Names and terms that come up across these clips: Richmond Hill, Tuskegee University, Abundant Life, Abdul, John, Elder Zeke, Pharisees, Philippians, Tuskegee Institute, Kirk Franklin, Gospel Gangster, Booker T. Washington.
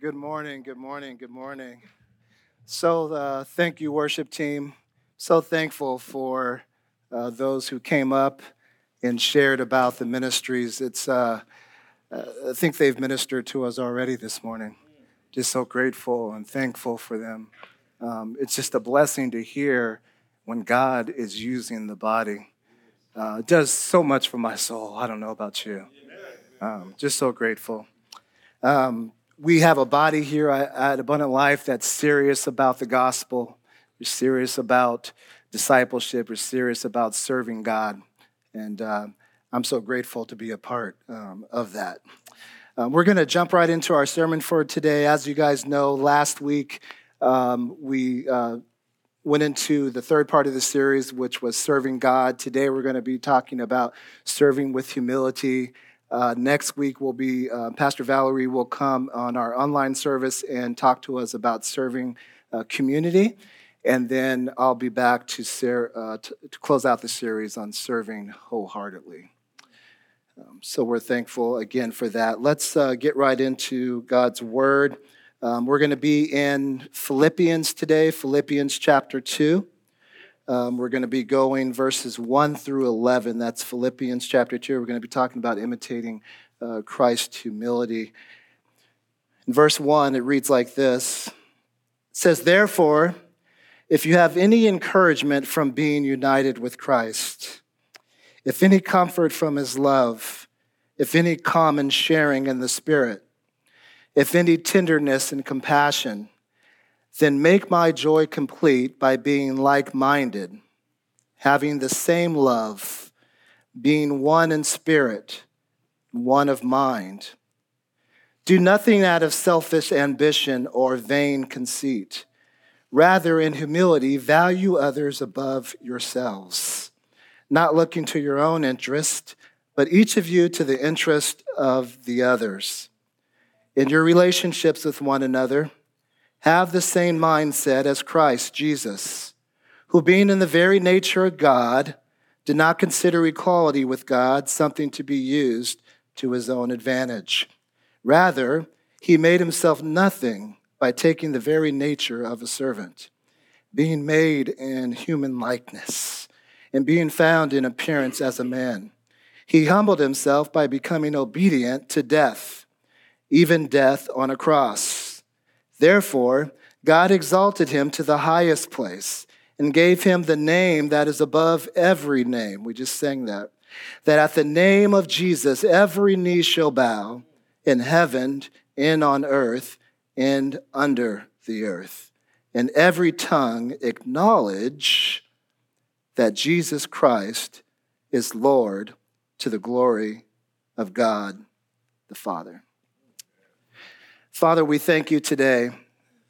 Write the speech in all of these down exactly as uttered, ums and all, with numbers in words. Good morning, good morning, good morning. So uh, thank you, worship team. So thankful for uh, those who came up and shared about the ministries. It's uh, I think they've ministered to us already this morning. Just so grateful and thankful for them. Um, it's just a blessing to hear when God is using the body. Uh, it does so much for my soul. I don't know about you. Um, just so grateful. Um, We have a body here at Abundant Life that's serious about the gospel. We're serious about discipleship. We're serious about serving God. And uh, I'm so grateful to be a part um, of that. Um, we're going to jump right into our sermon for today. As you guys know, last week um, we uh, went into the third part of the series, which was serving God. Today we're going to be talking about serving with humility. Uh, next week will be, uh, Pastor Valerie will come on our online service and talk to us about serving uh, community. And then I'll be back to, ser- uh, to, to close out the series on serving wholeheartedly. Um, so we're thankful again for that. Let's uh, get right into God's word. Um, we're going to be in Philippians today, Philippians chapter two. Um, we're going to be going verses one through eleven. That's Philippians chapter two. We're going to be talking about imitating uh, Christ's humility. In verse one, it reads like this. It says, "Therefore, if you have any encouragement from being united with Christ, if any comfort from his love, if any common sharing in the Spirit, if any tenderness and compassion, then make my joy complete by being like-minded, having the same love, being one in spirit, one of mind. Do nothing out of selfish ambition or vain conceit. Rather, in humility, value others above yourselves, not looking to your own interest, but each of you to the interest of the others. In your relationships with one another, have the same mindset as Christ Jesus, who being in the very nature of God, did not consider equality with God something to be used to his own advantage. Rather, he made himself nothing by taking the very nature of a servant, being made in human likeness, and being found in appearance as a man. He humbled himself by becoming obedient to death, even death on a cross. Therefore, God exalted him to the highest place and gave him the name that is above every name." We just sang that. "That at the name of Jesus, every knee shall bow in heaven and on earth and under the earth. And every tongue acknowledge that Jesus Christ is Lord to the glory of God the Father." Father, we thank you today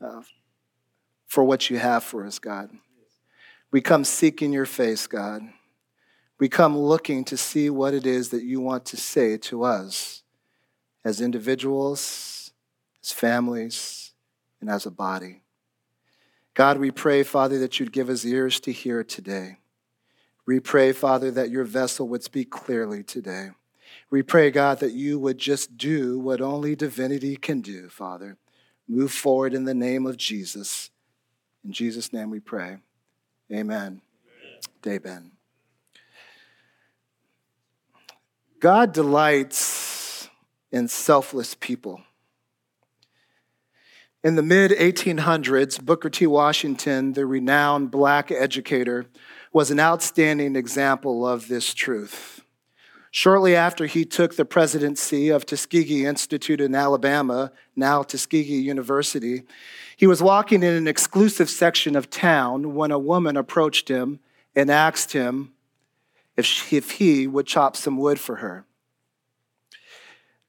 uh, for what you have for us, God. We come seeking your face, God. We come looking to see what it is that you want to say to us as individuals, as families, and as a body. God, we pray, Father, that you'd give us ears to hear today. We pray, Father, that your vessel would speak clearly today. We pray, God, that you would just do what only divinity can do, Father. Move forward in the name of Jesus. In Jesus' name we pray. Amen. Amen. God delights in selfless people. In the mid eighteen hundreds, Booker T. Washington, the renowned black educator, was an outstanding example of this truth. Shortly after he took the presidency of Tuskegee Institute in Alabama, now Tuskegee University, he was walking in an exclusive section of town when a woman approached him and asked him if, she, if he would chop some wood for her.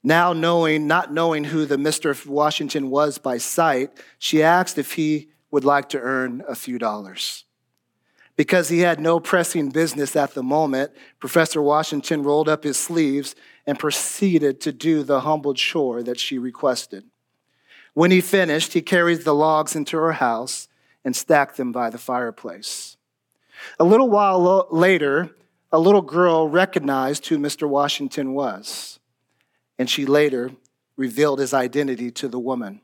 Now knowing, not knowing who the Mister Washington was by sight, she asked if he would like to earn a few dollars. Because he had no pressing business at the moment, Professor Washington rolled up his sleeves and proceeded to do the humble chore that she requested. When he finished, he carried the logs into her house and stacked them by the fireplace. A little while lo- later, a little girl recognized who Mister Washington was, and she later revealed his identity to the woman.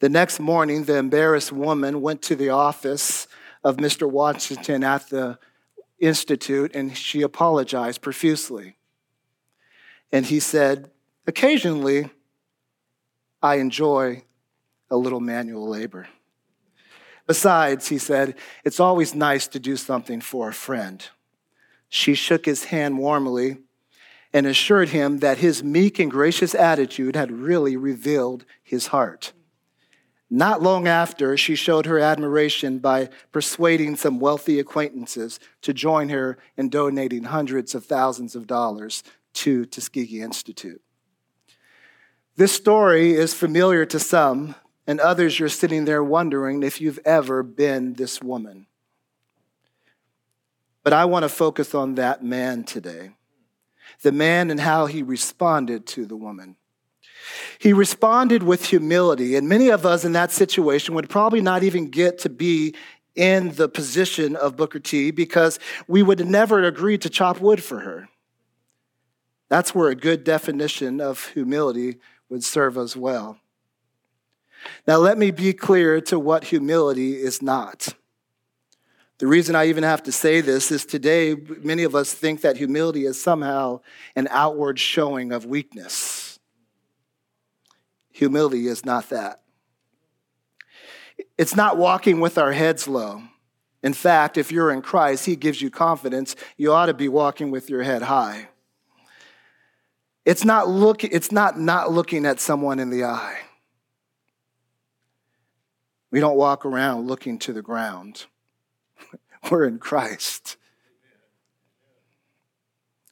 The next morning, the embarrassed woman went to the office of Mister Washington at the institute, and she apologized profusely. And he said, occasionally, I enjoy a little manual labor. Besides, he said, it's always nice to do something for a friend. She shook his hand warmly and assured him that his meek and gracious attitude had really revealed his heart. Not long after, she showed her admiration by persuading some wealthy acquaintances to join her in donating hundreds of thousands of dollars to Tuskegee Institute. This story is familiar to some, and others you're sitting there wondering if you've ever been this woman. But I want to focus on that man today, the man and how he responded to the woman. He responded with humility, and many of us in that situation would probably not even get to be in the position of Booker T because we would never agree to chop wood for her. That's where a good definition of humility would serve us well. Now, let me be clear to what humility is not. The reason I even have to say this is today, many of us think that humility is somehow an outward showing of weakness. Humility is not that. It's not walking with our heads low. In fact, if you're in Christ, he gives you confidence. You ought to be walking with your head high. It's not look, it's not not looking at someone in the eye. We don't walk around looking to the ground. We're in Christ.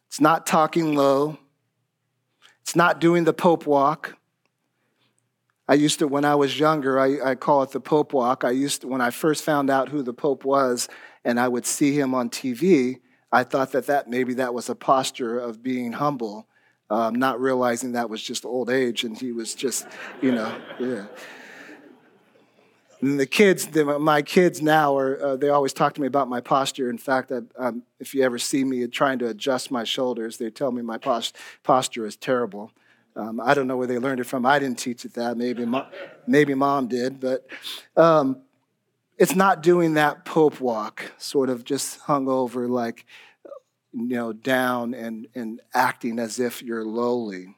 It's not talking low. It's not doing the Pope walk. I used to, when I was younger, I, I call it the Pope walk. I used to, when I first found out who the Pope was and I would see him on T V, I thought that, that maybe that was a posture of being humble, um, not realizing that was just old age and he was just, you know, yeah. And the kids, the, my kids now, are uh, they always talk to me about my posture. In fact, I, um, if you ever see me trying to adjust my shoulders, they tell me my post- posture is terrible. Um, I don't know where they learned it from. I didn't teach it that. Maybe, mo- maybe mom did. But um, it's not doing that Pope walk, sort of just hung over like, you know, down and, and acting as if you're lowly.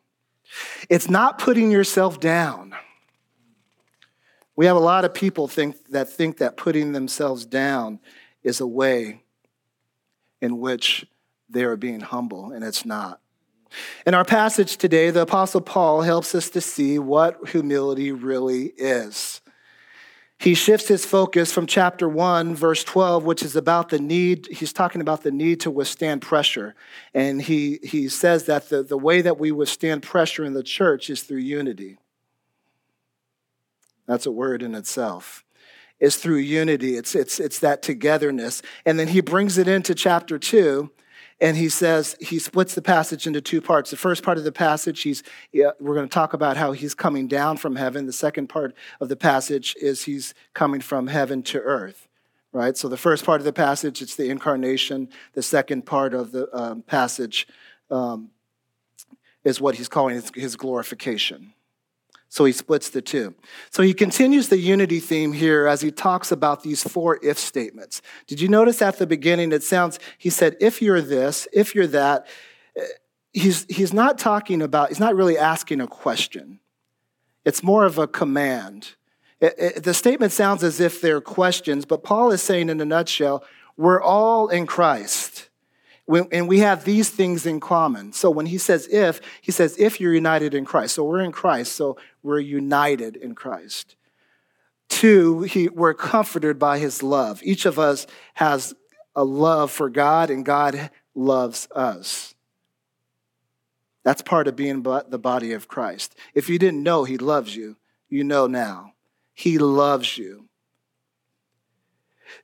It's not putting yourself down. We have a lot of people think that think that putting themselves down is a way in which they are being humble, and it's not. In our passage today, the Apostle Paul helps us to see what humility really is. He shifts his focus from chapter one, verse twelve, which is about the need. He's talking about the need to withstand pressure. And he, he says that the, the way that we withstand pressure in the church is through unity. That's a word in itself. It's through unity. It's, it's, it's that togetherness. And then he brings it into chapter two, and he says, he splits the passage into two parts. The first part of the passage, he's yeah, we're going to talk about how he's coming down from heaven. The second part of the passage is he's coming from heaven to earth, right? So the first part of the passage, it's the incarnation. The second part of the um, passage um, is what he's calling his, his glorification. So he splits the two. So he continues the unity theme here as he talks about these four if statements. Did you notice at the beginning, it sounds, he said, if you're this, if you're that. He's, he's not talking about, he's not really asking a question. It's more of a command. It, it, the statement sounds as if they're questions, but Paul is saying in a nutshell, we're all in Christ. And we have these things in common. So when he says if, he says if you're united in Christ. So we're in Christ, so we're united in Christ. Two, he, we're comforted by his love. Each of us has a love for God, and God loves us. That's part of being the body of Christ. If you didn't know he loves you, you know now. He loves you.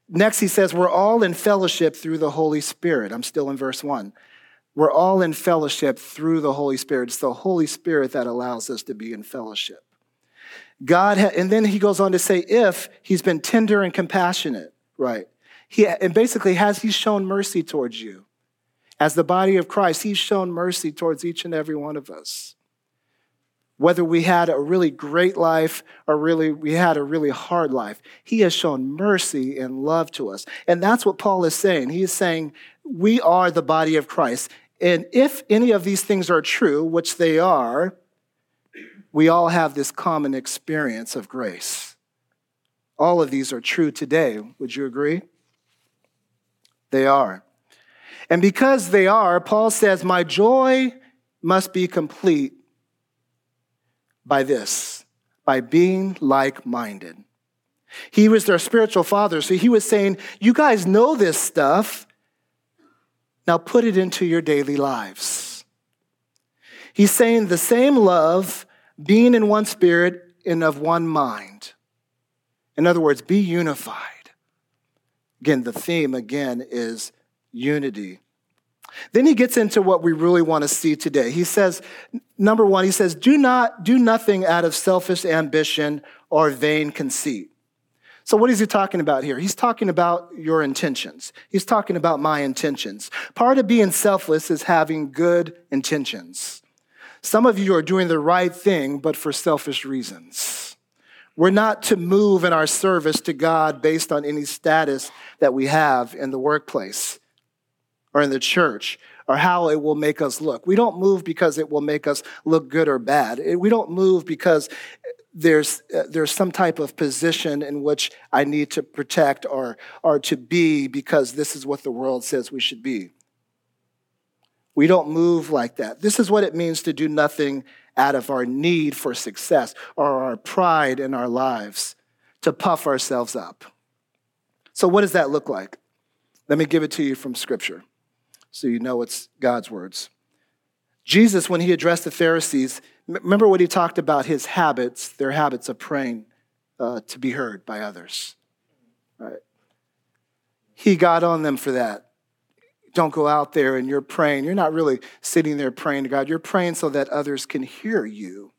Next, he says, we're all in fellowship through the Holy Spirit. I'm still in verse one. We're all in fellowship through the Holy Spirit. It's the Holy Spirit that allows us to be in fellowship. God, ha- and then he goes on to say, if he's been tender and compassionate, right? He, and basically, has he shown mercy towards you? As the body of Christ, he's shown mercy towards each and every one of us. whether we had a really great life or really we had a really hard life. He has shown mercy and love to us. And that's what Paul is saying. He is saying we are the body of Christ. And if any of these things are true, which they are, we all have this common experience of grace. All of these are true today. Would you agree? They are. And because they are, Paul says, my joy must be complete by this, by being like-minded. He was their spiritual father, so he was saying, you guys know this stuff. Now put it into your daily lives. He's saying the same love, being in one spirit and of one mind. In other words, be unified. Again, the theme again is unity. Then he gets into what we really want to see today. He says, number one, he says, do not do nothing out of selfish ambition or vain conceit. So what is he talking about here? He's talking about your intentions. He's talking about my intentions. Part of being selfless is having good intentions. Some of you are doing the right thing, but for selfish reasons. We're not to move in our service to God based on any status that we have in the workplace or in the church, or how it will make us look. We don't move because it will make us look good or bad. We don't move because there's uh, there's some type of position in which I need to protect or, or to be because this is what the world says we should be. We don't move like that. This is what it means to do nothing out of our need for success or our pride in our lives, to puff ourselves up. So what does that look like? Let me give it to you from Scripture, so you know it's God's words. Jesus, when he addressed the Pharisees, remember what he talked about, his habits, their habits of praying uh, to be heard by others. Right? He got on them for that. Don't go out there and you're praying. You're not really sitting there praying to God. You're praying so that others can hear you.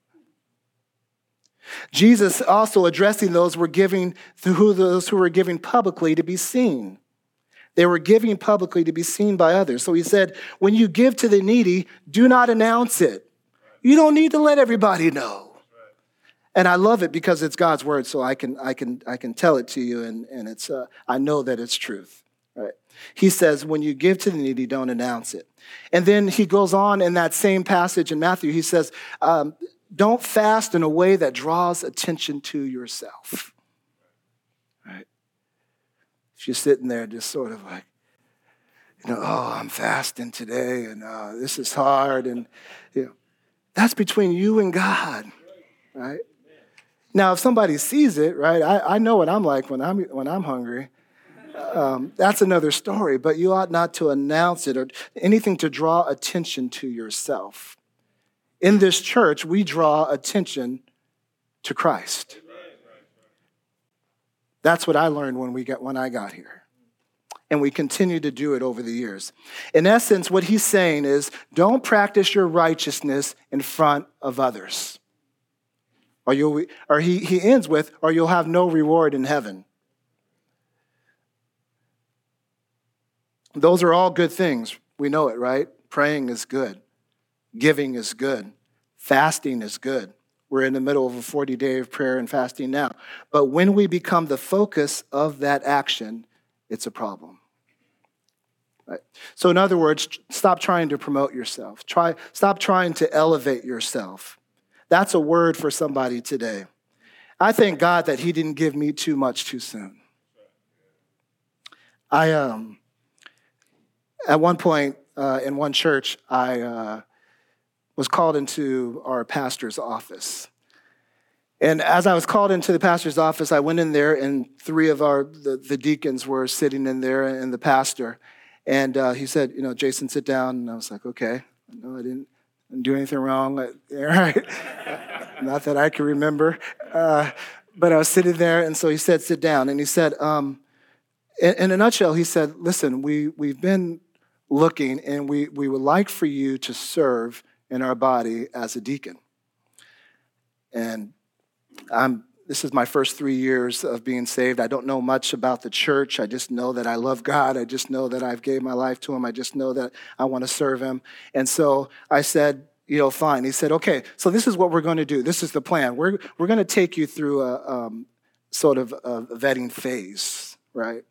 Jesus also addressing those were giving who those who were giving publicly to be seen. They were giving publicly to be seen by others. So he said, when you give to the needy, do not announce it. You don't need to let everybody know. And I love it because it's God's word, so I can I can I can tell it to you, and, and it's uh, I know that it's truth. Right? He says, when you give to the needy, don't announce it. And then he goes on in that same passage in Matthew. He says, um, don't fast in a way that draws attention to yourself. If you're sitting there just sort of like, you know, oh, I'm fasting today, and uh, this is hard, and you know, that's between you and God, right? Now, if somebody sees it, right, I, I know what I'm like when I'm when I'm hungry. Um, that's another story, but you ought not to announce it or anything to draw attention to yourself. In this church, we draw attention to Christ. That's what I learned when we got when I got here. And we continue to do it over the years. In essence, what he's saying is, don't practice your righteousness in front of others. Or you'll or he he ends with, or you'll have no reward in heaven. Those are all good things. We know it, right? Praying is good. Giving is good. Fasting is good. We're in the middle of a forty-day of prayer and fasting now. But when we become the focus of that action, it's a problem. Right? So in other words, stop trying to promote yourself. Try, stop trying to elevate yourself. That's a word for somebody today. I thank God that he didn't give me too much too soon. I, um, at one point uh, in one church, I... Uh, was called into our pastor's office. And as I was called into the pastor's office, I went in there, and three of our the, the deacons were sitting in there, and the pastor. And uh, he said, you know, Jason, sit down. And I was like, okay. No, I didn't, didn't do anything wrong. All right. Not that I can remember. Uh, but I was sitting there, and so he said, sit down. And he said, um, in, in a nutshell, he said, listen, we, we've been looking, and we, we would like for you to serve in our body as a deacon. And I'm, this is my first three years of being saved. I don't know much about the church. I just know that I love God. I just know that I've gave my life to him. I just know that I want to serve him. And so I said, you know, fine. He said, okay, so this is what we're going to do. This is the plan. We're we're going to take you through a um, sort of a vetting phase, right?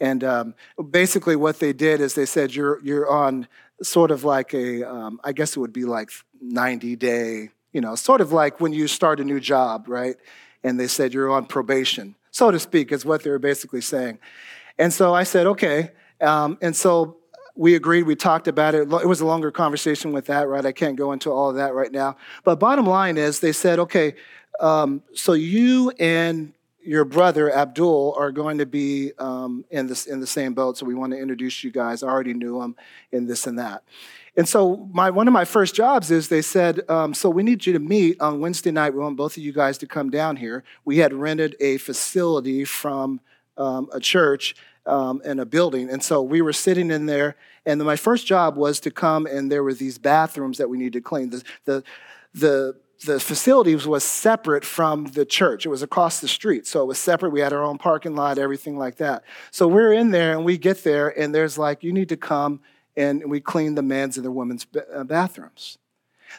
And um, basically what they did is they said, you're you're on sort of like a, um, I guess it would be like ninety day, you know, sort of like when you start a new job, right? And they said, you're on probation, so to speak, is what they were basically saying. And so I said, okay. Um, and so we agreed, we talked about it. It was a longer conversation with that, right? I can't go into all of that right now. But bottom line is they said, okay, um, so you and your brother, Abdul, are going to be um, in this in the same boat, so we want to introduce you guys. I already knew him in this and that. And so my one of my first jobs is they said, um, so we need you to meet on Wednesday night. We want both of you guys to come down here. We had rented a facility from um, a church um, and a building. And so we were sitting in there, and my first job was to come, and there were these bathrooms that we needed to clean. The, the, the The facilities was separate from the church. It was across the street, so it was separate. We had our own parking lot, everything like that. So we're in there, and we get there, and there's like, you need to come, and we clean the men's and the women's bathrooms.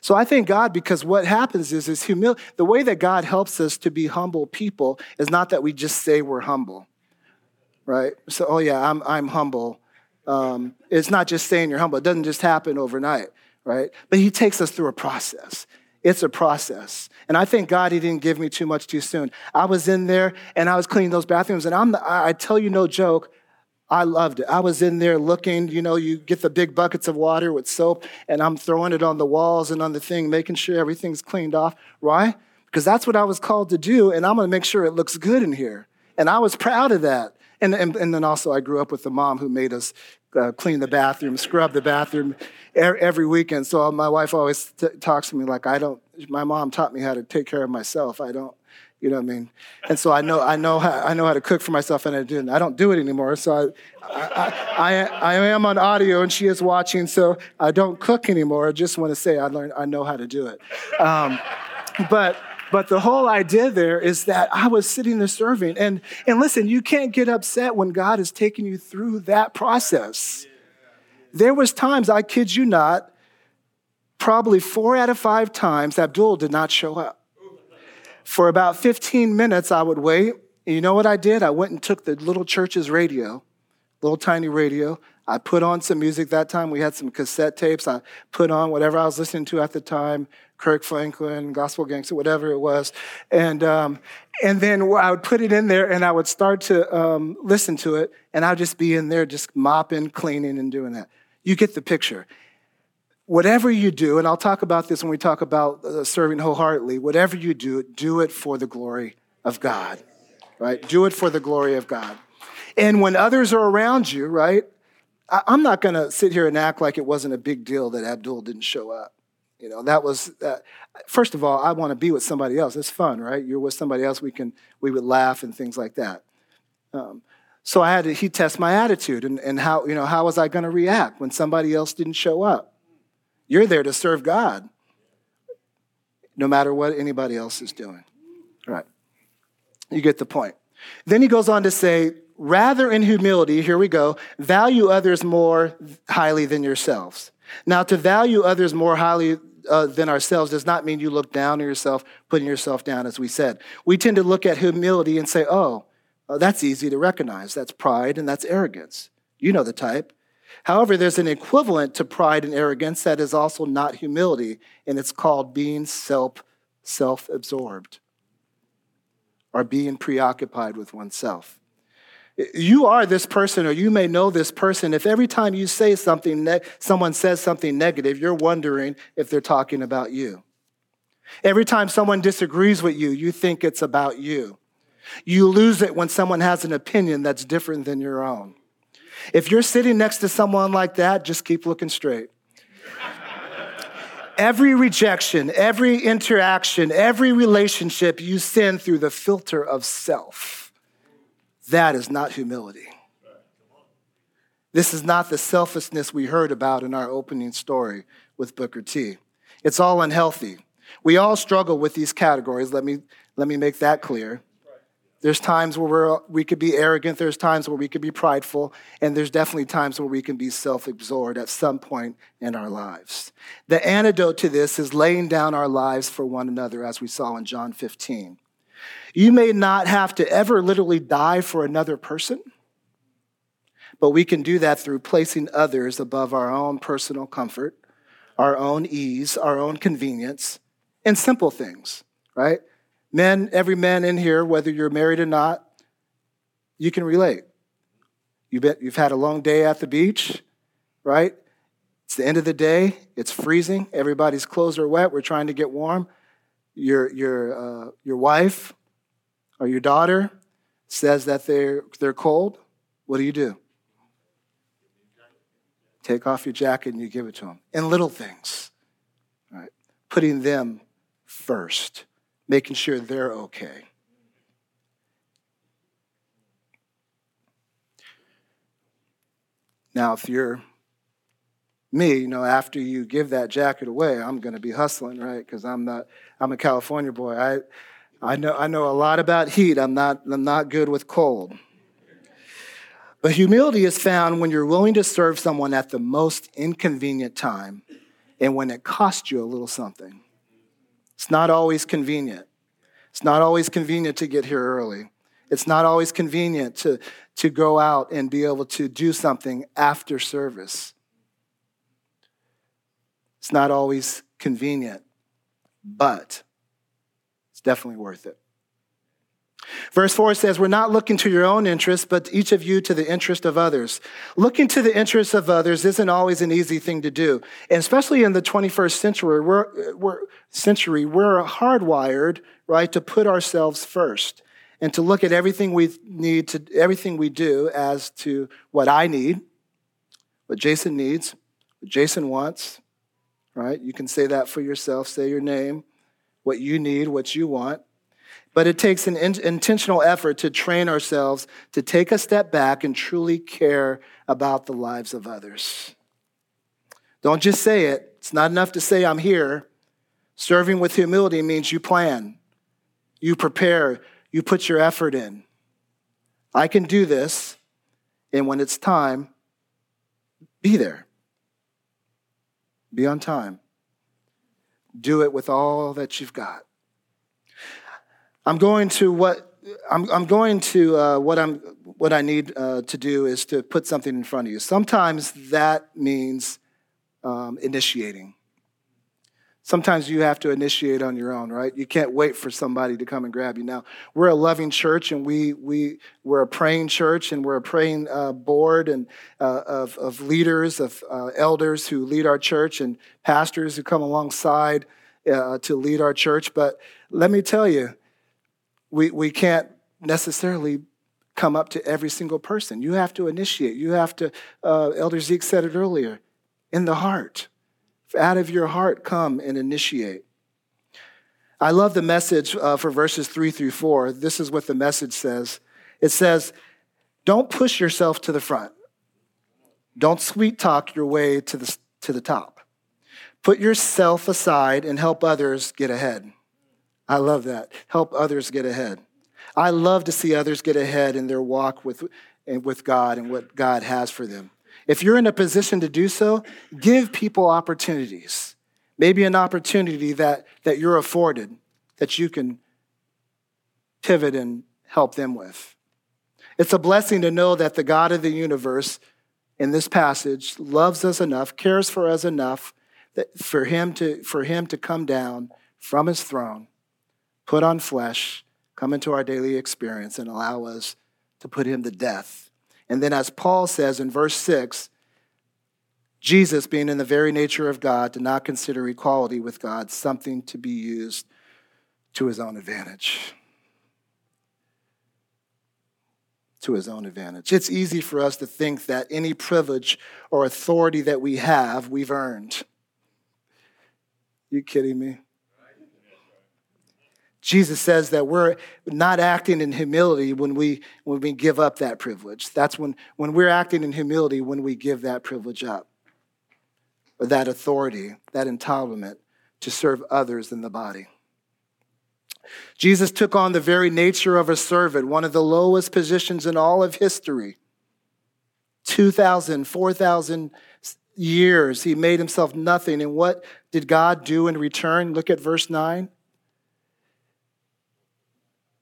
So I thank God, because what happens is, is humility. The way that God helps us to be humble people is not that we just say we're humble, right? So, oh yeah, I'm I'm humble. Um, it's not just saying you're humble. It doesn't just happen overnight, right? But he takes us through a process. It's a process. And I thank God he didn't give me too much too soon. I was in there, and I was cleaning those bathrooms. And I'm the, I tell you no joke, I loved it. I was in there looking, you know, you get the big buckets of water with soap, and I'm throwing it on the walls and on the thing, making sure everything's cleaned off. Why? Because that's what I was called to do, and I'm going to make sure it looks good in here. And I was proud of that. And, and, and then also I grew up with a mom who made us uh, clean the bathroom, scrub the bathroom er- every weekend. So my wife always t- talks to me like, I don't, my mom taught me how to take care of myself. I don't, you know what I mean? And so I know I know how, I know how to cook for myself, and I didn't. I don't do it anymore. So I I, I, I am on audio, and she is watching, so I don't cook anymore. I just want to say I learned, I know how to do it. Um, but... But the whole idea there is that I was sitting there serving. And and listen, you can't get upset when God is taking you through that process. There was times, I kid you not, probably four out of five times Abdul did not show up. For about fifteen minutes, I would wait. And you know what I did? I went and took the little church's radio, little tiny radio. I put on some music. That time we had some cassette tapes. I put on whatever I was listening to at the time, Kirk Franklin, Gospel Gangster, whatever it was. And um, and then I would put it in there, and I would start to um, listen to it, and I'd just be in there just mopping, cleaning, and doing that. You get the picture. Whatever you do, and I'll talk about this when we talk about uh, serving wholeheartedly, whatever you do, do it for the glory of God, right? Do it for the glory of God. And when others are around you, right, I'm not going to sit here and act like it wasn't a big deal that Abdul didn't show up. You know, that was, uh, first of all, I want to be with somebody else. It's fun, right? You're with somebody else, we can, we would laugh and things like that. Um, so I had to, he test my attitude and, and how, you know, how was I going to react when somebody else didn't show up? You're there to serve God, no matter what anybody else is doing. All right. You get the point. Then he goes on to say, rather in humility, here we go, value others more highly than yourselves. Now, to value others more highly uh, than ourselves does not mean you look down on yourself, putting yourself down, as we said. We tend to look at humility and say, oh, uh, that's easy to recognize. That's pride and that's arrogance. You know the type. However, there's an equivalent to pride and arrogance that is also not humility, and it's called being self, self-absorbed or being preoccupied with oneself. You are this person, or you may know this person. If every time you say something, ne- someone says something negative, you're wondering if they're talking about you. Every time someone disagrees with you, you think it's about you. You lose it when someone has an opinion that's different than your own. If you're sitting next to someone like that, just keep looking straight. Every rejection, every interaction, every relationship you send through the filter of self. That is not humility. This is not the selflessness we heard about in our opening story with Booker T. It's all unhealthy. We all struggle with these categories. Let me let me make that clear. There's times where we're, we could be arrogant. There's times where we could be prideful. And there's definitely times where we can be self-absorbed at some point in our lives. The antidote to this is laying down our lives for one another, as we saw in John fifteen. You may not have to ever literally die for another person, but we can do that through placing others above our own personal comfort, our own ease, our own convenience, and simple things, right? Men, every man in here, whether you're married or not, you can relate. You bet you've had a long day at the beach, right? It's the end of the day. It's freezing. Everybody's clothes are wet. We're trying to get warm. Your your uh, your wife or your daughter says that they're they're cold. What do you do? Take off your jacket and you give it to them. And little things, right? Putting them first. Making sure they're okay. Now, if you're me, you know, after you give that jacket away, I'm going to be hustling, right? Because I'm not. I'm a California boy. I, I know. I know a lot about heat. I'm not. I'm not good with cold. But humility is found when you're willing to serve someone at the most inconvenient time, and when it costs you a little something. It's not always convenient. It's not always convenient to get here early. It's not always convenient to, to go out and be able to do something after service. It's not always convenient, but it's definitely worth it. Verse four says, we're not looking to your own interests, but each of you to the interest of others. Looking to the interests of others isn't always an easy thing to do. And especially in the twenty-first century, we're, we're, century, we're hardwired, right, to put ourselves first and to look at everything we need to, everything we do as to what I need, what Jason needs, what Jason wants, right? You can say that for yourself, say your name, what you need, what you want. But it takes an in- intentional effort to train ourselves to take a step back and truly care about the lives of others. Don't just say it. It's not enough to say, I'm here. Serving with humility means you plan, you prepare, you put your effort in. I can do this, and when it's time, be there. Be on time. Do it with all that you've got. I'm going to what I'm, I'm going to uh, what I'm what I need uh, to do is to put something in front of you. Sometimes that means um, initiating. Sometimes you have to initiate on your own, right? You can't wait for somebody to come and grab you. Now we're a loving church, and we we we're a praying church, and we're a praying uh, board and uh, of of leaders, of uh, elders who lead our church, and pastors who come alongside uh, to lead our church. But let me tell you. We we can't necessarily come up to every single person. You have to initiate. You have to, uh, Elder Zeke said it earlier, in the heart. Out of your heart, come and initiate. I love the message uh, for verses three through four. This is what the message says. It says, don't push yourself to the front. Don't sweet talk your way to the, to the top. Put yourself aside and help others get ahead. I love that. Help others get ahead. I love to see others get ahead in their walk with, with God and what God has for them. If you're in a position to do so, give people opportunities. Maybe an opportunity that, that you're afforded, that you can pivot and help them with. It's a blessing to know that the God of the universe, in this passage, loves us enough, cares for us enough, that for him to, for him to come down from his throne, put on flesh, come into our daily experience, and allow us to put him to death. And then as Paul says in verse six, Jesus, being in the very nature of God, did not consider equality with God something to be used to his own advantage. To his own advantage. It's easy for us to think that any privilege or authority that we have, we've earned. You kidding me? Jesus says that we're not acting in humility when we when we give up that privilege. That's when, when we're acting in humility when we give that privilege up, or that authority, that entitlement to serve others in the body. Jesus took on the very nature of a servant, one of the lowest positions in all of history. two thousand, four thousand years, he made himself nothing. And what did God do in return? Look at verse nine.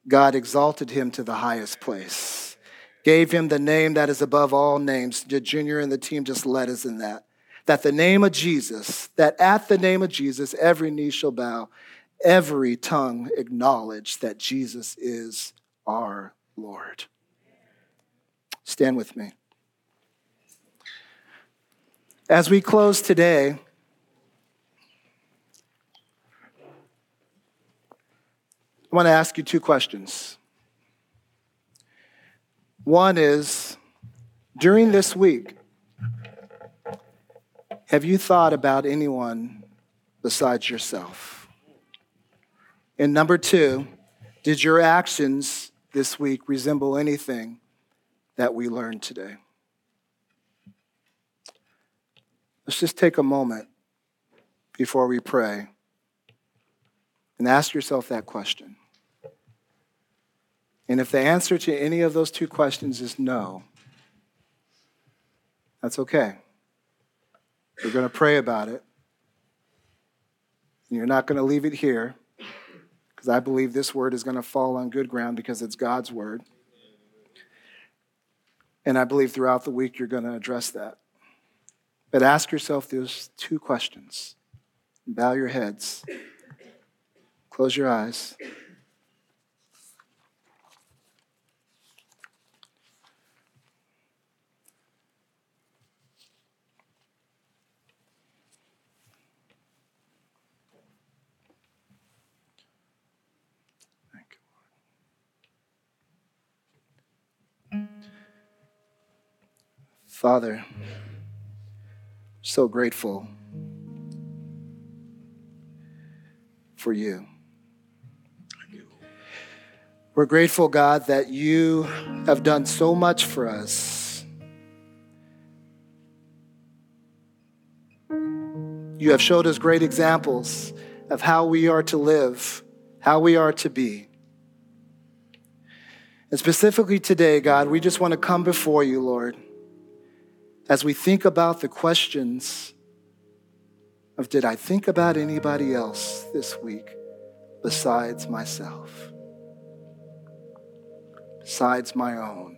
God exalted him to the highest place, gave him the name that is above all names. The junior and the team just led us in that. That the name of Jesus, that at the name of Jesus, every knee shall bow, every tongue acknowledge that Jesus is our Lord. Stand with me. As we close today, I want to ask you two questions. One is, during this week, have you thought about anyone besides yourself? And number two, did your actions this week resemble anything that we learned today? Let's just take a moment before we pray and ask yourself that question. And if the answer to any of those two questions is no, that's okay. We're going to pray about it. And you're not going to leave it here, because I believe this word is going to fall on good ground because it's God's word. And I believe throughout the week you're going to address that. But ask yourself those two questions. Bow your heads. Close your eyes. Thank you, Lord. Father, so grateful for you. We're grateful, God, that you have done so much for us. You have showed us great examples of how we are to live, how we are to be. And specifically today, God, we just want to come before you, Lord, as we think about the questions of, did I think about anybody else this week besides myself, besides my own?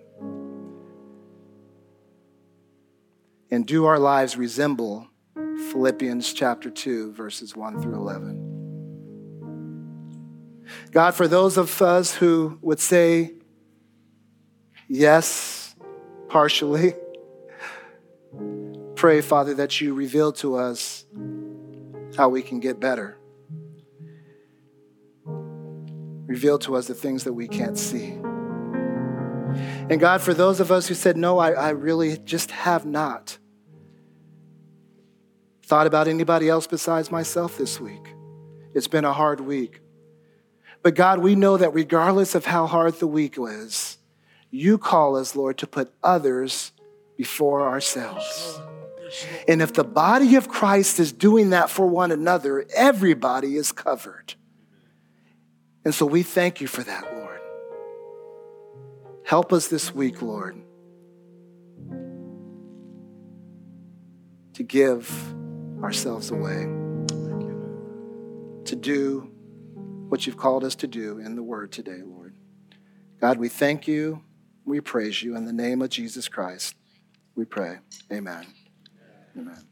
And do our lives resemble Philippians chapter two, verses one through eleven? God, for those of us who would say yes, partially, pray, Father, that you reveal to us how we can get better. Reveal to us the things that we can't see. And God, for those of us who said, no, I, I really just have not thought about anybody else besides myself this week. It's been a hard week. But God, we know that regardless of how hard the week was, you call us, Lord, to put others before ourselves. And if the body of Christ is doing that for one another, everybody is covered. And so we thank you for that, Lord. Help us this week, Lord, to give ourselves away, to do what you've called us to do in the word today, Lord. God, we thank you. We praise you in the name of Jesus Christ. We pray. Amen. Amen.